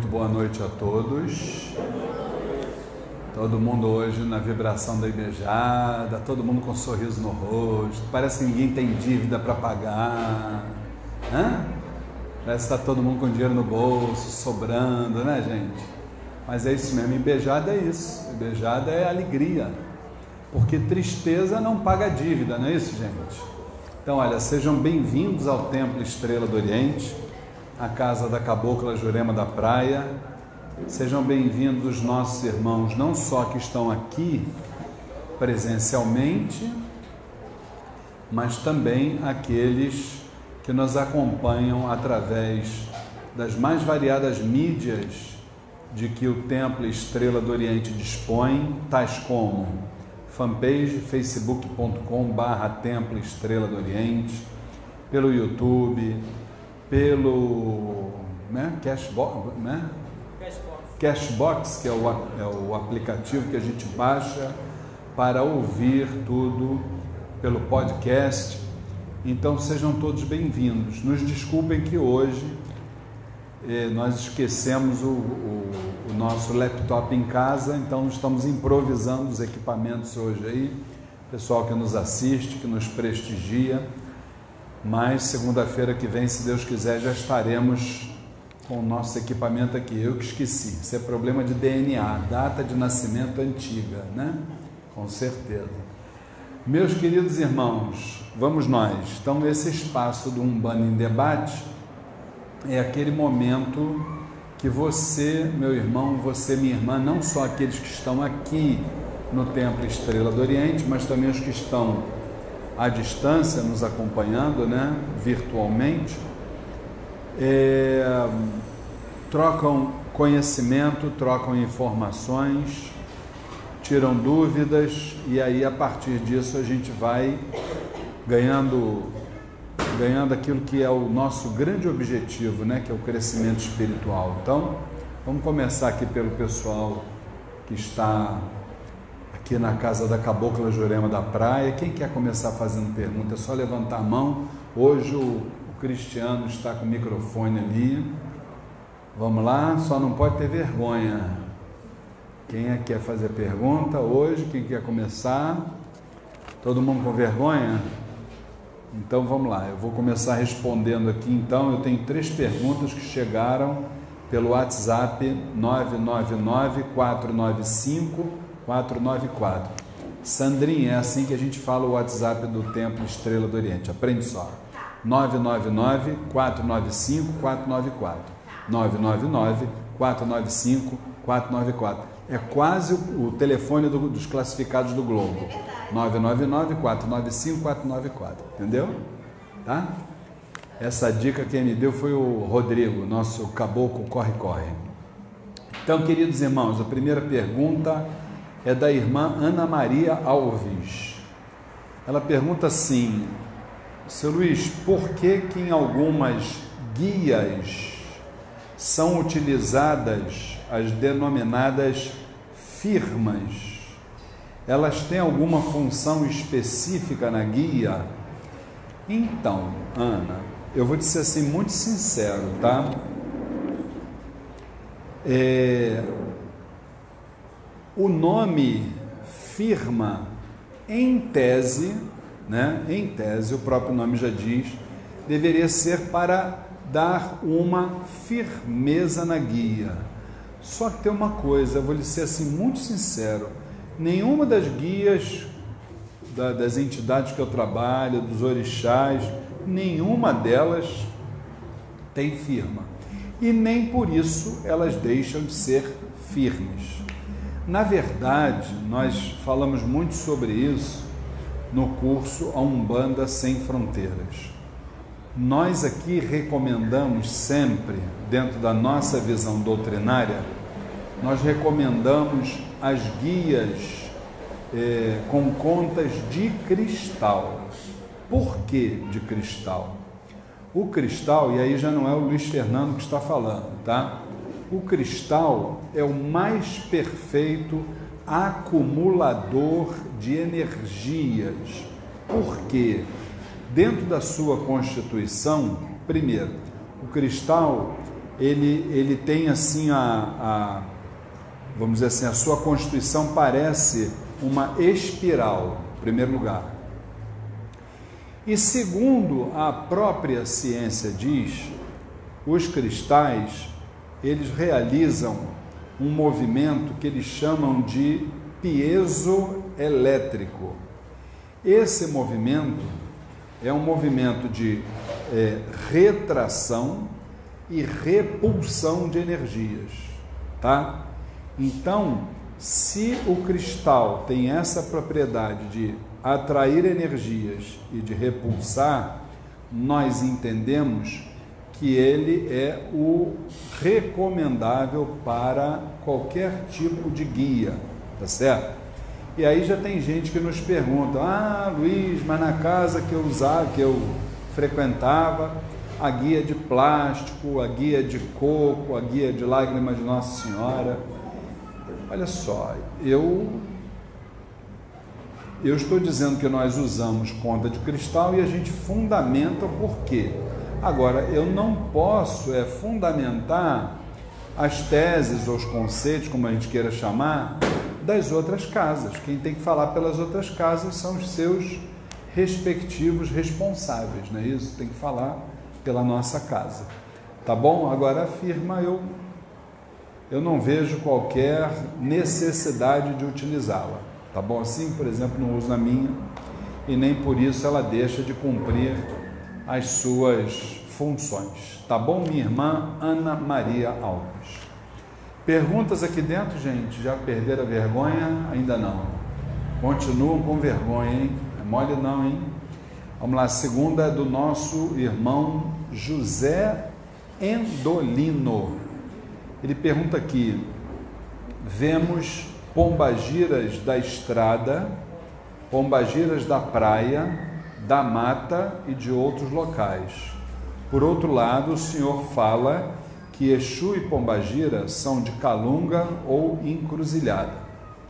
Muito boa noite a todos. Todo mundo hoje na vibração da Ibejada, todo mundo com um sorriso no rosto. Parece que ninguém tem dívida para pagar. Parece que está todo mundo com dinheiro no bolso, sobrando, né, gente? Mas é isso mesmo, Ibejada é isso. Ibejada é alegria. Porque tristeza não paga dívida, não é isso, gente? Então, olha, sejam bem-vindos ao Templo Estrela do Oriente, a casa da Cabocla Jurema da Praia. Sejam bem-vindos os nossos irmãos, não só que estão aqui presencialmente, mas também aqueles que nos acompanham através das mais variadas mídias de que o Templo Estrela do Oriente dispõe, tais como fanpage facebook.com/Templo Estrela do Oriente, pelo YouTube, pelo Cashbox, Cashbox, que é o aplicativo que a gente baixa para ouvir tudo pelo podcast. Então sejam todos bem-vindos. Nos desculpem que hoje nós esquecemos o nosso laptop em casa, então estamos improvisando os equipamentos hoje aí, pessoal que nos assiste, que nos prestigia. Mas segunda-feira que vem, se Deus quiser, já estaremos com o nosso equipamento aqui. Eu que esqueci, isso é problema de DNA, data de nascimento antiga, né? Com certeza. Meus queridos irmãos, vamos nós. Então, esse espaço do Umbanda em Debate é aquele momento que você, meu irmão, você, minha irmã, não só aqueles que estão aqui no Templo Estrela do Oriente, mas também os que estão à distância, nos acompanhando, né, virtualmente, trocam conhecimento, trocam informações, tiram dúvidas, e aí a partir disso a gente vai ganhando aquilo que é o nosso grande objetivo, né, que é o crescimento espiritual. Então, vamos começar aqui pelo pessoal que está aqui na casa da Cabocla Jurema da Praia. Quem quer começar fazendo pergunta, é só levantar a mão. Hoje o Cristiano está com o microfone ali. Vamos lá, só não pode ter vergonha. Quem quer fazer pergunta hoje? Quem quer começar? Todo mundo com vergonha? Então vamos lá, eu vou começar respondendo aqui. Então eu tenho três perguntas que chegaram pelo WhatsApp 999-495-494. Sandrinha, é assim que a gente fala o WhatsApp do Templo Estrela do Oriente. Aprende só. 999-495-494. 999-495-494. É quase o telefone dos classificados do Globo. 999-495-494. Entendeu? Tá? Essa dica quem me deu foi o Rodrigo, nosso caboclo corre-corre. Então, queridos irmãos, a primeira pergunta é da irmã Ana Maria Alves. Ela pergunta assim: Seu Luiz, por que em algumas guias são utilizadas as denominadas firmas? Elas têm alguma função específica na guia? Então, Ana, eu vou te ser assim muito sincero, tá? O nome firma, em tese, né? Em tese, o próprio nome já diz, deveria ser para dar uma firmeza na guia. Só que tem uma coisa, eu vou lhe ser assim muito sincero, nenhuma das guias das entidades que eu trabalho, dos orixás, nenhuma delas tem firma. E nem por isso elas deixam de ser firmes. Na verdade, nós falamos muito sobre isso no curso A Umbanda Sem Fronteiras. Nós aqui recomendamos sempre, dentro da nossa visão doutrinária, nós recomendamos as guias com contas de cristal. Por que de cristal? O cristal, e aí já não é o Luiz Fernando que está falando, tá? O cristal é o mais perfeito acumulador de energias. Por quê? Dentro da sua constituição, primeiro, o cristal ele tem assim vamos dizer assim, a sua constituição parece uma espiral, em primeiro lugar. E segundo a própria ciência diz, os cristais, eles realizam um movimento que eles chamam de piezoelétrico. Esse movimento é um movimento de retração e repulsão de energias, tá? Então, se o cristal tem essa propriedade de atrair energias e de repulsar, nós entendemos que ele é o recomendável para qualquer tipo de guia, tá certo? E aí já tem gente que nos pergunta: ah, Luiz, mas na casa que eu usava, que eu frequentava, a guia de plástico, a guia de coco, a guia de lágrimas de Nossa Senhora. Olha só, eu estou dizendo que nós usamos conta de cristal e a gente fundamenta o porquê. Agora, eu não posso fundamentar as teses ou os conceitos, como a gente queira chamar, das outras casas. Quem tem que falar pelas outras casas são os seus respectivos responsáveis, não é isso? Tem que falar pela nossa casa, tá bom? Agora, afirma, eu não vejo qualquer necessidade de utilizá-la, tá bom? Assim, por exemplo, não uso a minha e nem por isso ela deixa de cumprir as suas funções, tá bom, minha irmã Ana Maria Alves? Perguntas aqui dentro, gente? Já perderam a vergonha? Ainda não. Continuam com vergonha, hein? É mole não, hein? Vamos lá, a segunda é do nosso irmão José Endolino. Ele pergunta aqui: vemos pombagiras da estrada, pombagiras da praia, da mata e de outros locais. Por outro lado, o senhor fala que Exu e pombagira são de Calunga ou encruzilhada.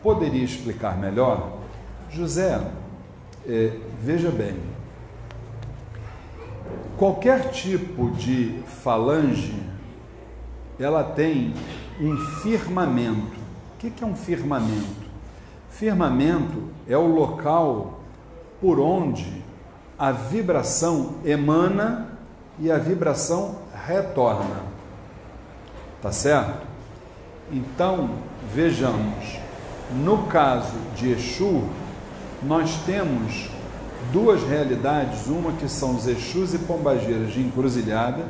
Poderia explicar melhor? José, veja bem, qualquer tipo de falange, ela tem um firmamento. O que é um firmamento? Firmamento é o local por onde a vibração emana e a vibração retorna, tá certo? Então, vejamos, no caso de Exu, nós temos duas realidades, uma que são os Exus e pombagiras de encruzilhada,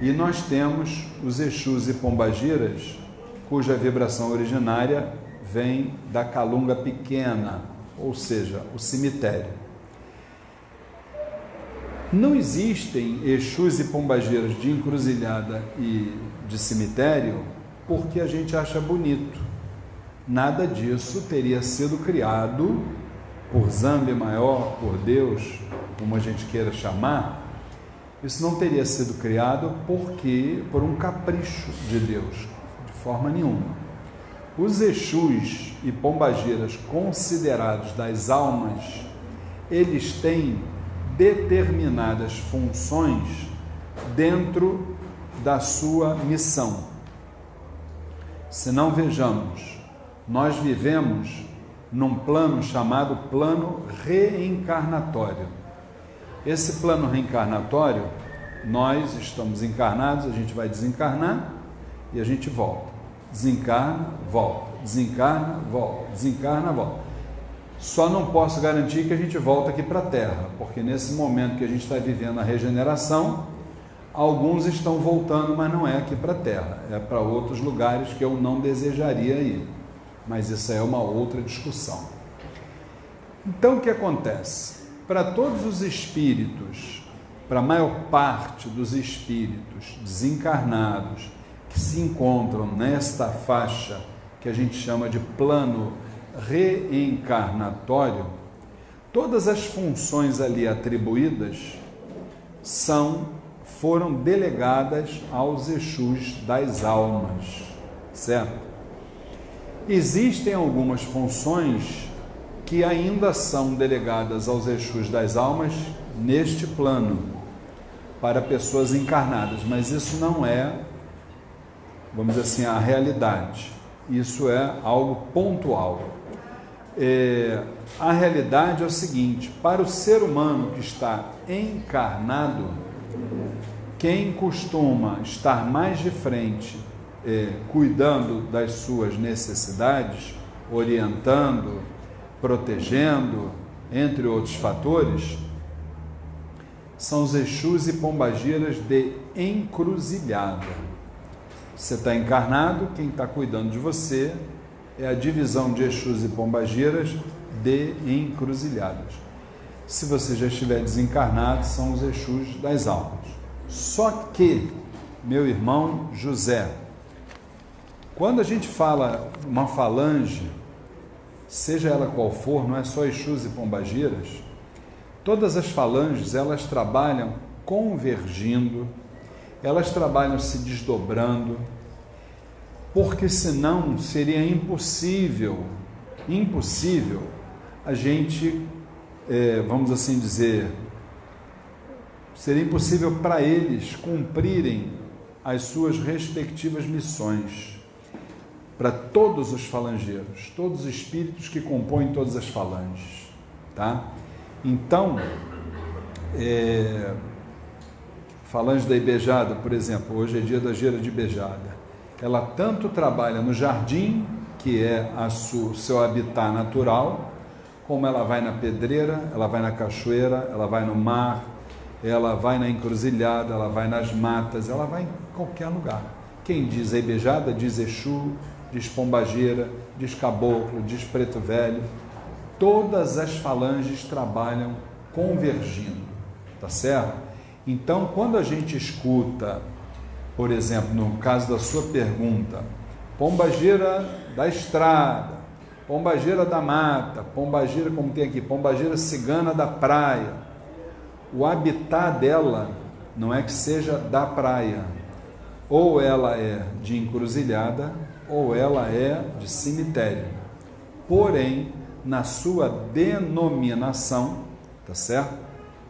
e nós temos os Exus e pombagiras cuja vibração originária vem da Calunga pequena, ou seja, o cemitério. Não existem Exus e pombagiras de encruzilhada e de cemitério porque a gente acha bonito. Nada disso teria sido criado por Zambi Maior, por Deus, como a gente queira chamar. Isso não teria sido criado por um capricho de Deus, de forma nenhuma. Os Exus e pombagiras considerados das almas, eles têm determinadas funções dentro da sua missão. Se não, vejamos, nós vivemos num plano chamado plano reencarnatório. Esse plano reencarnatório, nós estamos encarnados, a gente vai desencarnar e a gente volta. Desencarna, volta, desencarna, volta, desencarna, volta. Só não posso garantir que a gente volta aqui para a Terra, porque nesse momento que a gente está vivendo a regeneração, alguns estão voltando, mas não é aqui para a Terra, é para outros lugares que eu não desejaria ir, mas isso é uma outra discussão. Então, o que acontece? Para todos os espíritos, para a maior parte dos espíritos desencarnados que se encontram nesta faixa que a gente chama de plano reencarnatório, todas as funções ali atribuídas foram delegadas aos Exus das almas, certo? Existem algumas funções que ainda são delegadas aos Exus das almas neste plano para pessoas encarnadas, mas isso não é vamos dizer assim, a realidade. Isso é algo pontual. A realidade é o seguinte: para o ser humano que está encarnado, quem costuma estar mais de frente, cuidando das suas necessidades, orientando, protegendo, entre outros fatores, são os Exus e Pombagiras de encruzilhada. Você está encarnado, quem está cuidando de você é a divisão de Exus e Pombagiras de encruzilhadas. Se você já estiver desencarnado, são os Exus das almas. Só que, meu irmão José, quando a gente fala uma falange, seja ela qual for, não é só Exus e Pombagiras, todas as falanges, elas trabalham convergindo, elas trabalham se desdobrando, porque senão seria impossível a gente, vamos assim dizer, seria impossível para eles cumprirem as suas respectivas missões, para todos os falangeiros, todos os espíritos que compõem todas as falanges, tá? Então, falange da Ibejada, por exemplo, hoje é dia da Gira de Ibejada, ela tanto trabalha no jardim, que é o seu habitat natural, como ela vai na pedreira, ela vai na cachoeira, ela vai no mar, ela vai na encruzilhada, ela vai nas matas, ela vai em qualquer lugar. Quem diz a Ibejada, diz Exu, diz Pombageira, diz Caboclo, diz Preto Velho. Todas as falanges trabalham convergindo, tá certo? Então, quando a gente escuta, por exemplo, no caso da sua pergunta, Pombagira da estrada, Pombagira da mata, Pombagira, como tem aqui, Pombagira cigana da praia, o habitat dela não é que seja da praia, ou ela é de encruzilhada, ou ela é de cemitério, porém, na sua denominação, tá certo?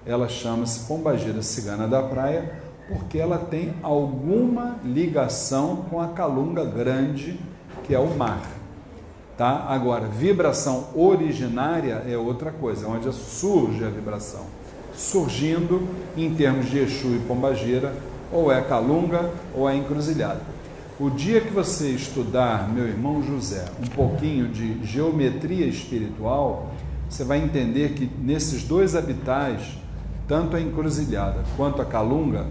Ela chama-se Pombagira Cigana da Praia porque ela tem alguma ligação com a Calunga Grande, que é o mar. Tá? Agora, vibração originária é outra coisa, onde surge a vibração. Surgindo, em termos de Exu e Pombagira, ou é Calunga ou é encruzilhada. O dia que você estudar, meu irmão José, um pouquinho de geometria espiritual, você vai entender que nesses dois habitats, tanto a encruzilhada quanto a Calunga,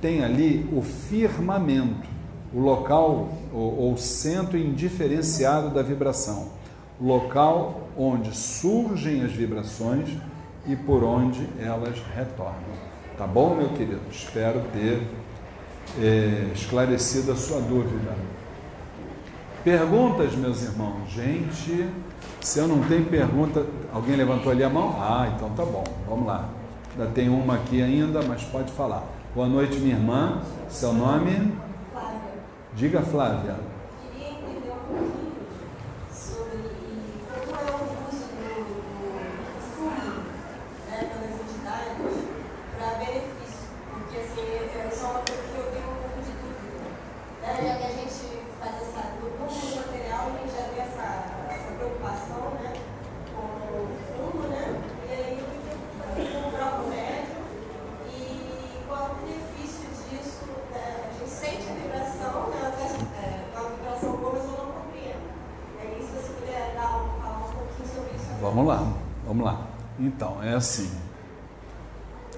tem ali o firmamento, o local ou centro indiferenciado da vibração, o local onde surgem as vibrações e por onde elas retornam. Tá bom, meu querido? Espero ter esclarecido a sua dúvida. Perguntas, meus irmãos? Gente, se eu não tenho pergunta, alguém levantou ali a mão? Ah, então tá bom, vamos lá. Ainda tem uma aqui ainda, mas pode falar. Boa noite, minha irmã. Seu nome? Flávia. Diga, Flávia. Queria entender um pouquinho sobre como é o uso do fundo, né, pelas entidades para benefício. Porque, assim, é só uma coisa que eu tenho um pouco de dúvida. Já que a gente faz essa, no mundo material, a gente já tem essa preocupação, né, com o fundo, né? E aí, comprar um médium e qual o benefício disso? A gente sente a vibração, uma vibração boa, mas eu não compreendo. Isso, se você puder falar um pouquinho sobre isso. Vamos lá. Então, é assim.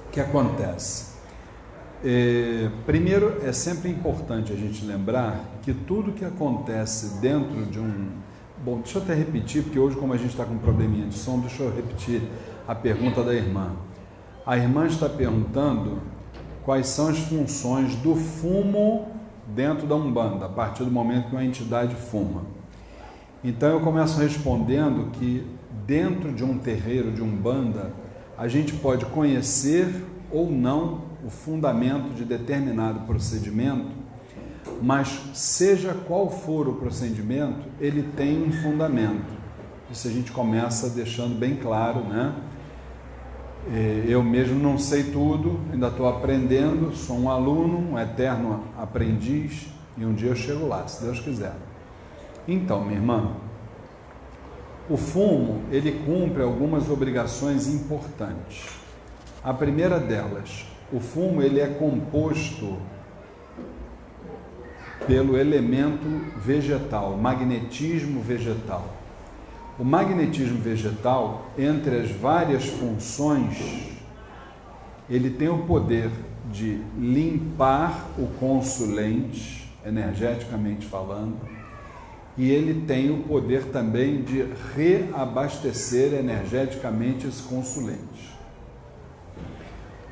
O que acontece? Primeiro, é sempre importante a gente lembrar que tudo que acontece dentro de um... Bom, deixa eu até repetir, porque hoje, como a gente está com um probleminha de som, deixa eu repetir a pergunta da irmã. A irmã está perguntando quais são as funções do fumo dentro da Umbanda, a partir do momento que uma entidade fuma. Então, eu começo respondendo que dentro de um terreiro de Umbanda, a gente pode conhecer ou não o fundamento de determinado procedimento, mas seja qual for o procedimento, ele tem um fundamento. Isso a gente começa deixando bem claro, né? Eu mesmo não sei tudo, ainda estou aprendendo, sou um aluno, um eterno aprendiz, E um dia eu chego lá, se Deus quiser. Então, minha irmã, o fumo, ele cumpre algumas obrigações importantes. A primeira delas, o fumo, ele é composto pelo elemento vegetal, magnetismo vegetal. O magnetismo vegetal, entre as várias funções, ele tem o poder de limpar o consulente, energeticamente falando, e ele tem o poder também de reabastecer energeticamente esse consulente.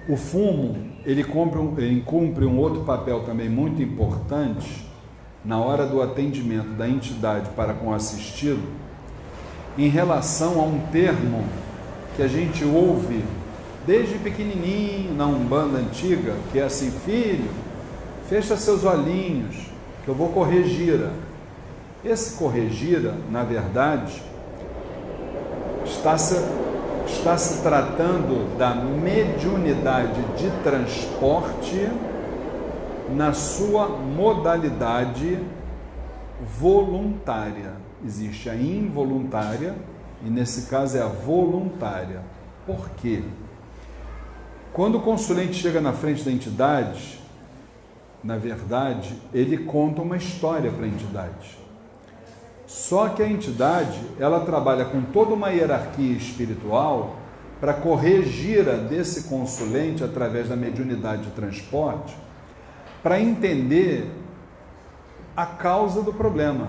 O fumo, ele cumpre um outro papel também muito importante na hora do atendimento da entidade para com o assistido, em relação a um termo que a gente ouve desde pequenininho na Umbanda antiga, que é assim: filho, fecha seus olhinhos, que eu vou corrigira. Esse corrigira, na verdade, está se tratando da mediunidade de transporte na sua modalidade voluntária. Existe a involuntária e, nesse caso, é a voluntária. Por quê? Quando o consulente chega na frente da entidade, na verdade, ele conta uma história para a entidade. Só que a entidade, ela trabalha com toda uma hierarquia espiritual para corrigira desse consulente através da mediunidade de transporte, para entender a causa do problema.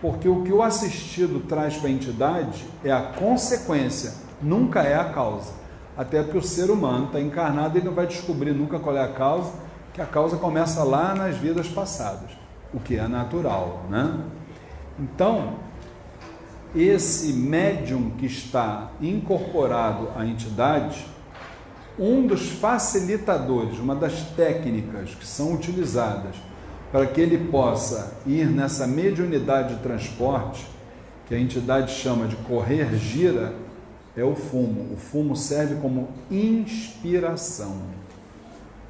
Porque o que o assistido traz para a entidade é a consequência, nunca é a causa. Até porque o ser humano está encarnado, ele não vai descobrir nunca qual é a causa, que a causa começa lá nas vidas passadas, o que é natural, né? Então, esse médium que está incorporado à entidade, um dos facilitadores, uma das técnicas que são utilizadas para que ele possa ir nessa mediunidade de transporte, que a entidade chama de correr-gira, é o fumo. O fumo serve como inspiração.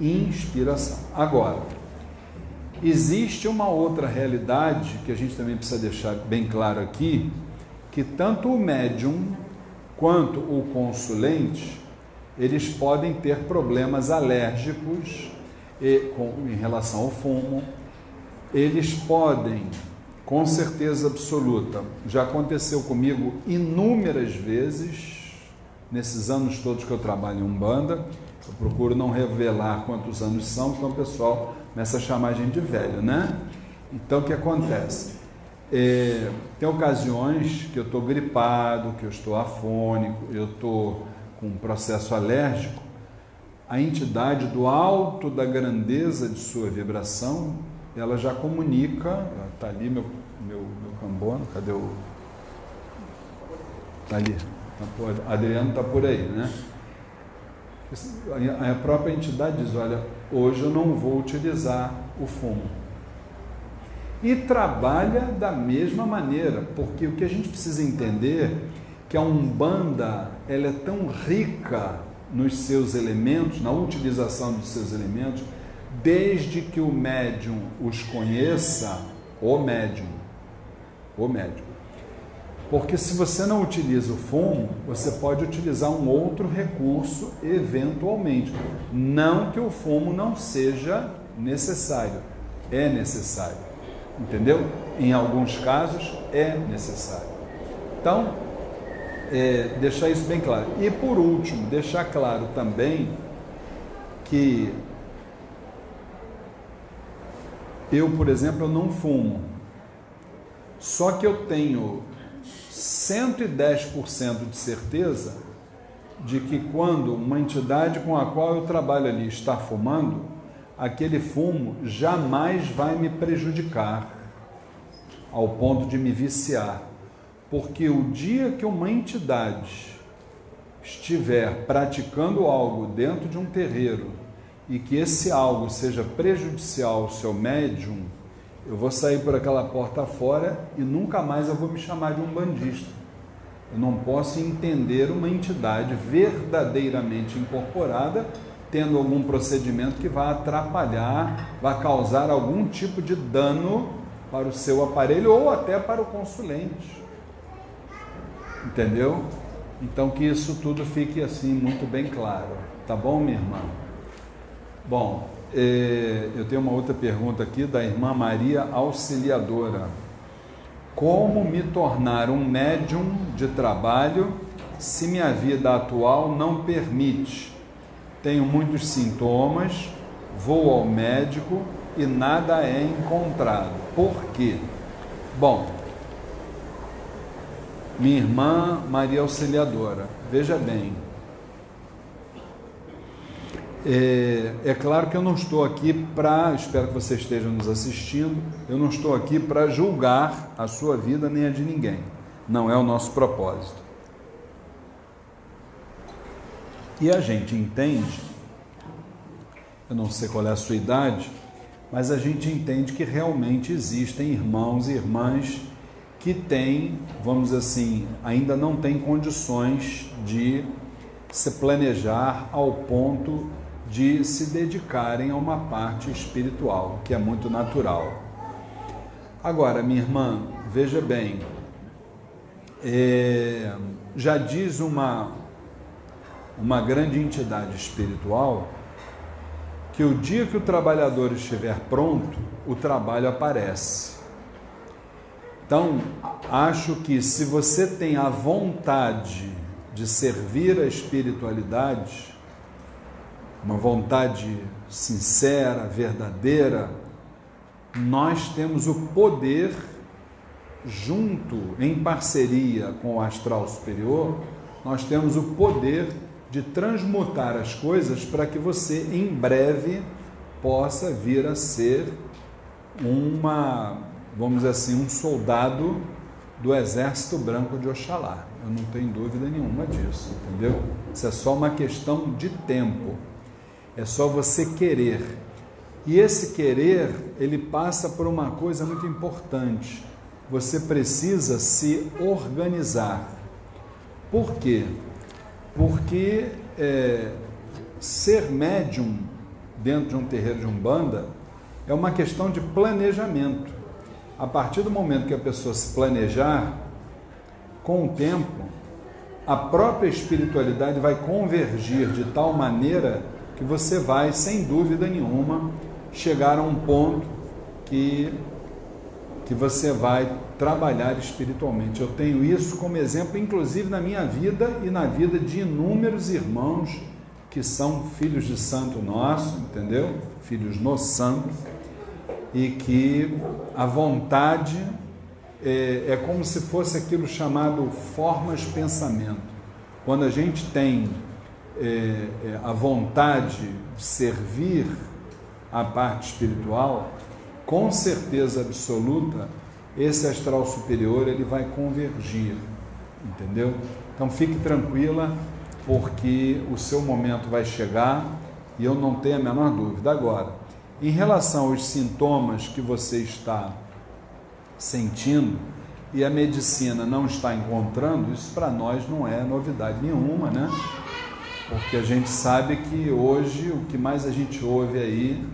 Inspiração. Agora, existe uma outra realidade que a gente também precisa deixar bem claro aqui, que tanto o médium quanto o consulente, eles podem ter problemas alérgicos em relação ao fumo. Eles podem, com certeza absoluta, já aconteceu comigo inúmeras vezes, nesses anos todos que eu trabalho em Umbanda. Eu procuro não revelar quantos anos são, então o pessoal nessa chamagem de velho, né? Então, o que acontece? Tem ocasiões que eu estou gripado, que eu estou afônico, eu estou com um processo alérgico. A entidade, do alto da grandeza de sua vibração, ela já comunica. Está ali meu cambono, cadê o... Está ali. Adriano está por aí, né? A própria entidade diz: olha, hoje eu não vou utilizar o fumo. E trabalha da mesma maneira, porque o que a gente precisa entender é que a Umbanda, ela é tão rica nos seus elementos, na utilização dos seus elementos, desde que o médium os conheça, o médium. Porque se você não utiliza o fumo, você pode utilizar um outro recurso eventualmente. Não que o fumo não seja necessário. É necessário. Entendeu? Em alguns casos, é necessário. Então, deixar isso bem claro. E por último, deixar claro também que eu, por exemplo, eu não fumo. Só que eu tenho 110% de certeza de que quando uma entidade com a qual eu trabalho ali está fumando, aquele fumo jamais vai me prejudicar ao ponto de me viciar, porque o dia que uma entidade estiver praticando algo dentro de um terreiro e que esse algo seja prejudicial ao seu médium, eu vou sair por aquela porta fora e nunca mais eu vou me chamar de umbandista. Eu não posso entender uma entidade verdadeiramente incorporada tendo algum procedimento que vá atrapalhar, vá causar algum tipo de dano para o seu aparelho ou até para o consulente. Entendeu? Então que isso tudo fique assim muito bem claro. Tá bom, minha irmã? Bom, eu tenho uma outra pergunta aqui da irmã Maria Auxiliadora. Como me tornar um médium de trabalho se minha vida atual não permite? Tenho muitos sintomas, vou ao médico e nada é encontrado. Por quê? Bom, minha irmã Maria Auxiliadora, veja bem, é claro que eu não estou aqui para, espero que você esteja nos assistindo, eu não estou aqui para julgar a sua vida nem a de ninguém, não é o nosso propósito. E a gente entende, eu não sei qual é a sua idade, mas a gente entende que realmente existem irmãos e irmãs que têm, vamos dizer assim, ainda não têm condições de se planejar ao ponto de se dedicarem a uma parte espiritual, que é muito natural. Agora, minha irmã, veja bem, já diz uma grande entidade espiritual que o dia que o trabalhador estiver pronto, o trabalho aparece. Então, acho que se você tem a vontade de servir a espiritualidade, uma vontade sincera, verdadeira, nós temos o poder, junto, em parceria com o astral superior, nós temos o poder de transmutar as coisas para que você, em breve, possa vir a ser vamos dizer assim, um soldado do Exército Branco de Oxalá. Eu não tenho dúvida nenhuma disso, entendeu? Isso é só uma questão de tempo. É só você querer. E esse querer, ele passa por uma coisa muito importante. Você precisa se organizar. Por quê? Porque ser médium dentro de um terreiro de Umbanda é uma questão de planejamento. A partir do momento que a pessoa se planejar, com o tempo, a própria espiritualidade vai convergir de tal maneira que você vai, sem dúvida nenhuma, chegar a um ponto que você vai trabalhar espiritualmente. Eu tenho isso como exemplo, inclusive na minha vida e na vida de inúmeros irmãos que são filhos de santo nosso, entendeu? Filhos no santo, e que a vontade é como se fosse aquilo chamado formas-pensamento. Quando a gente tem a vontade de servir a parte espiritual, com certeza absoluta, esse astral superior, ele vai convergir, entendeu? Então, fique tranquila, porque o seu momento vai chegar e eu não tenho a menor dúvida. Agora, em relação aos sintomas que você está sentindo e a medicina não está encontrando, isso para nós não é novidade nenhuma, né? Porque a gente sabe que hoje o que mais a gente ouve aí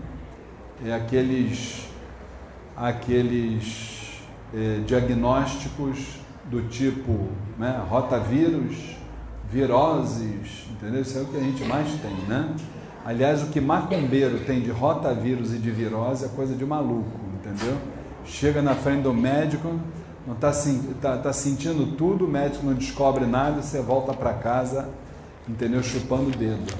é aqueles diagnósticos do tipo, né, rotavírus, viroses, entendeu? Isso é o que a gente mais tem, né? Aliás, o que macumbeiro tem de rotavírus e de virose é coisa de maluco, entendeu? Chega na frente do médico, não tá sentindo tudo, o médico não descobre nada, você volta para casa, entendeu? Chupando o dedo.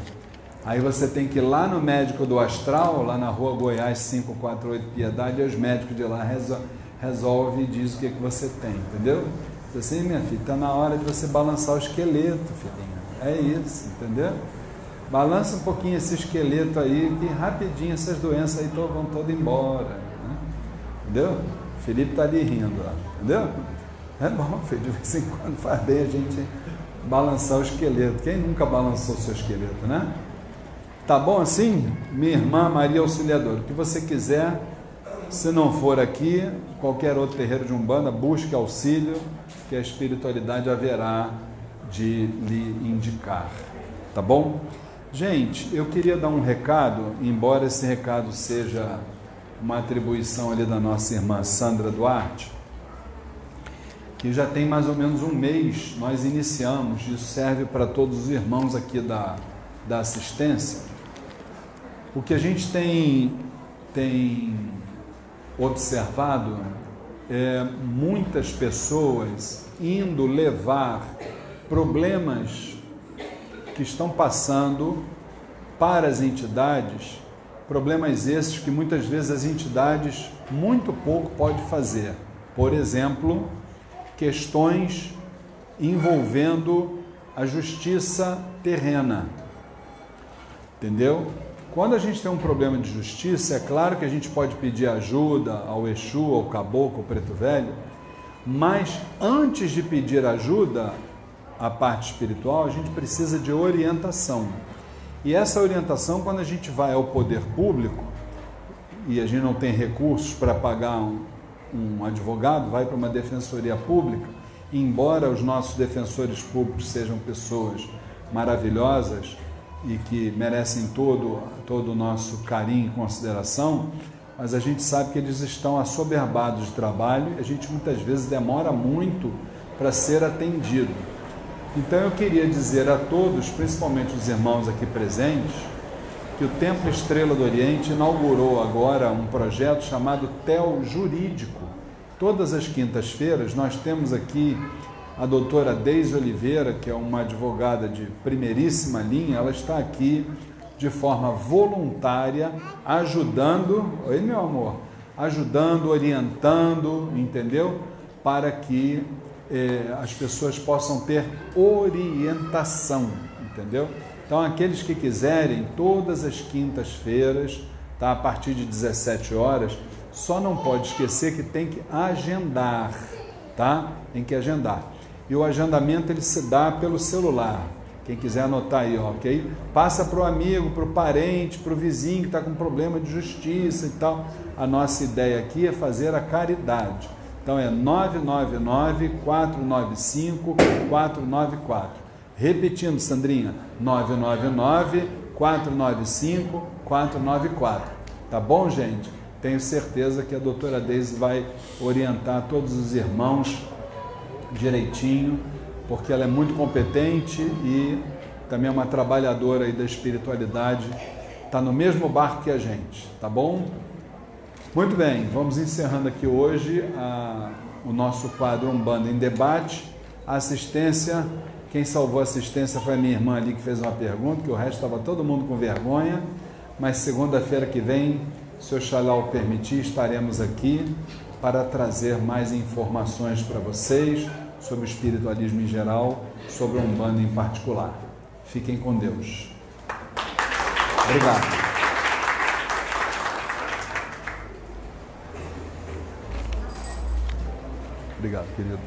Aí você tem que ir lá no médico do astral, lá na rua Goiás 548 Piedade, e os médicos de lá resolvem e dizem o que você tem, entendeu? Diz assim, minha filha, está na hora de você balançar o esqueleto, filhinha. É isso, entendeu? Balança um pouquinho esse esqueleto aí, que rapidinho essas doenças aí vão todas embora, né? Entendeu? O Felipe está ali rindo, ó. Entendeu? É bom, Felipe, de vez em quando faz bem a gente balançar o esqueleto. Quem nunca balançou o seu esqueleto, né? Tá bom assim? Minha irmã Maria Auxiliadora, o que você quiser, se não for aqui, qualquer outro terreiro de Umbanda, busque auxílio, que a espiritualidade haverá de lhe indicar, tá bom? Gente, eu queria dar um recado, embora esse recado seja uma atribuição ali da nossa irmã Sandra Duarte, que já tem mais ou menos um mês, nós iniciamos, isso serve para todos os irmãos aqui da assistência. O que a gente tem observado é muitas pessoas indo levar problemas que estão passando para as entidades, problemas esses que muitas vezes as entidades muito pouco podem fazer. Por exemplo, questões envolvendo a justiça terrena, entendeu? Quando a gente tem um problema de justiça, é claro que a gente pode pedir ajuda ao Exu, ao Caboclo, ao Preto Velho, mas antes de pedir ajuda à parte espiritual, a gente precisa de orientação. E essa orientação, quando a gente vai ao poder público, e a gente não tem recursos para pagar um advogado, vai para uma defensoria pública, embora os nossos defensores públicos sejam pessoas maravilhosas e que merecem todo o nosso carinho e consideração, mas a gente sabe que eles estão assoberbados de trabalho e a gente muitas vezes demora muito para ser atendido. Então eu queria dizer a todos, principalmente os irmãos aqui presentes, que o Templo Estrela do Oriente inaugurou agora um projeto chamado TEO Jurídico. Todas as quintas-feiras nós temos aqui a doutora Deise Oliveira, que é uma advogada de primeiríssima linha, ela está aqui de forma voluntária, ajudando, oi meu amor, ajudando, orientando, entendeu? Para que as pessoas possam ter orientação, entendeu? Então, aqueles que quiserem, todas as quintas-feiras, tá? A partir de 17 horas, só não pode esquecer que tem que agendar, tá? Tem que agendar. E o agendamento ele se dá pelo celular. Quem quiser anotar aí, ok? Passa para o amigo, para o parente, para o vizinho que está com problema de justiça e tal. A nossa ideia aqui é fazer a caridade. Então é 999-495-494. Repetindo, Sandrinha, 999-495-494. Tá bom, gente? Tenho certeza que a doutora Deise vai orientar todos os irmãos direitinho, porque ela é muito competente e também é uma trabalhadora aí da espiritualidade, está no mesmo barco que a gente, tá bom? Muito bem, vamos encerrando aqui hoje o nosso quadro Umbanda em Debate. A assistência, quem salvou a assistência foi a minha irmã ali que fez uma pergunta, que o resto estava todo mundo com vergonha, mas segunda-feira que vem, se Oxalá o permitir, estaremos aqui para trazer mais informações para vocês, sobre o espiritualismo em geral, sobre a Umbanda em particular. Fiquem com Deus. Obrigado. Obrigado, querido.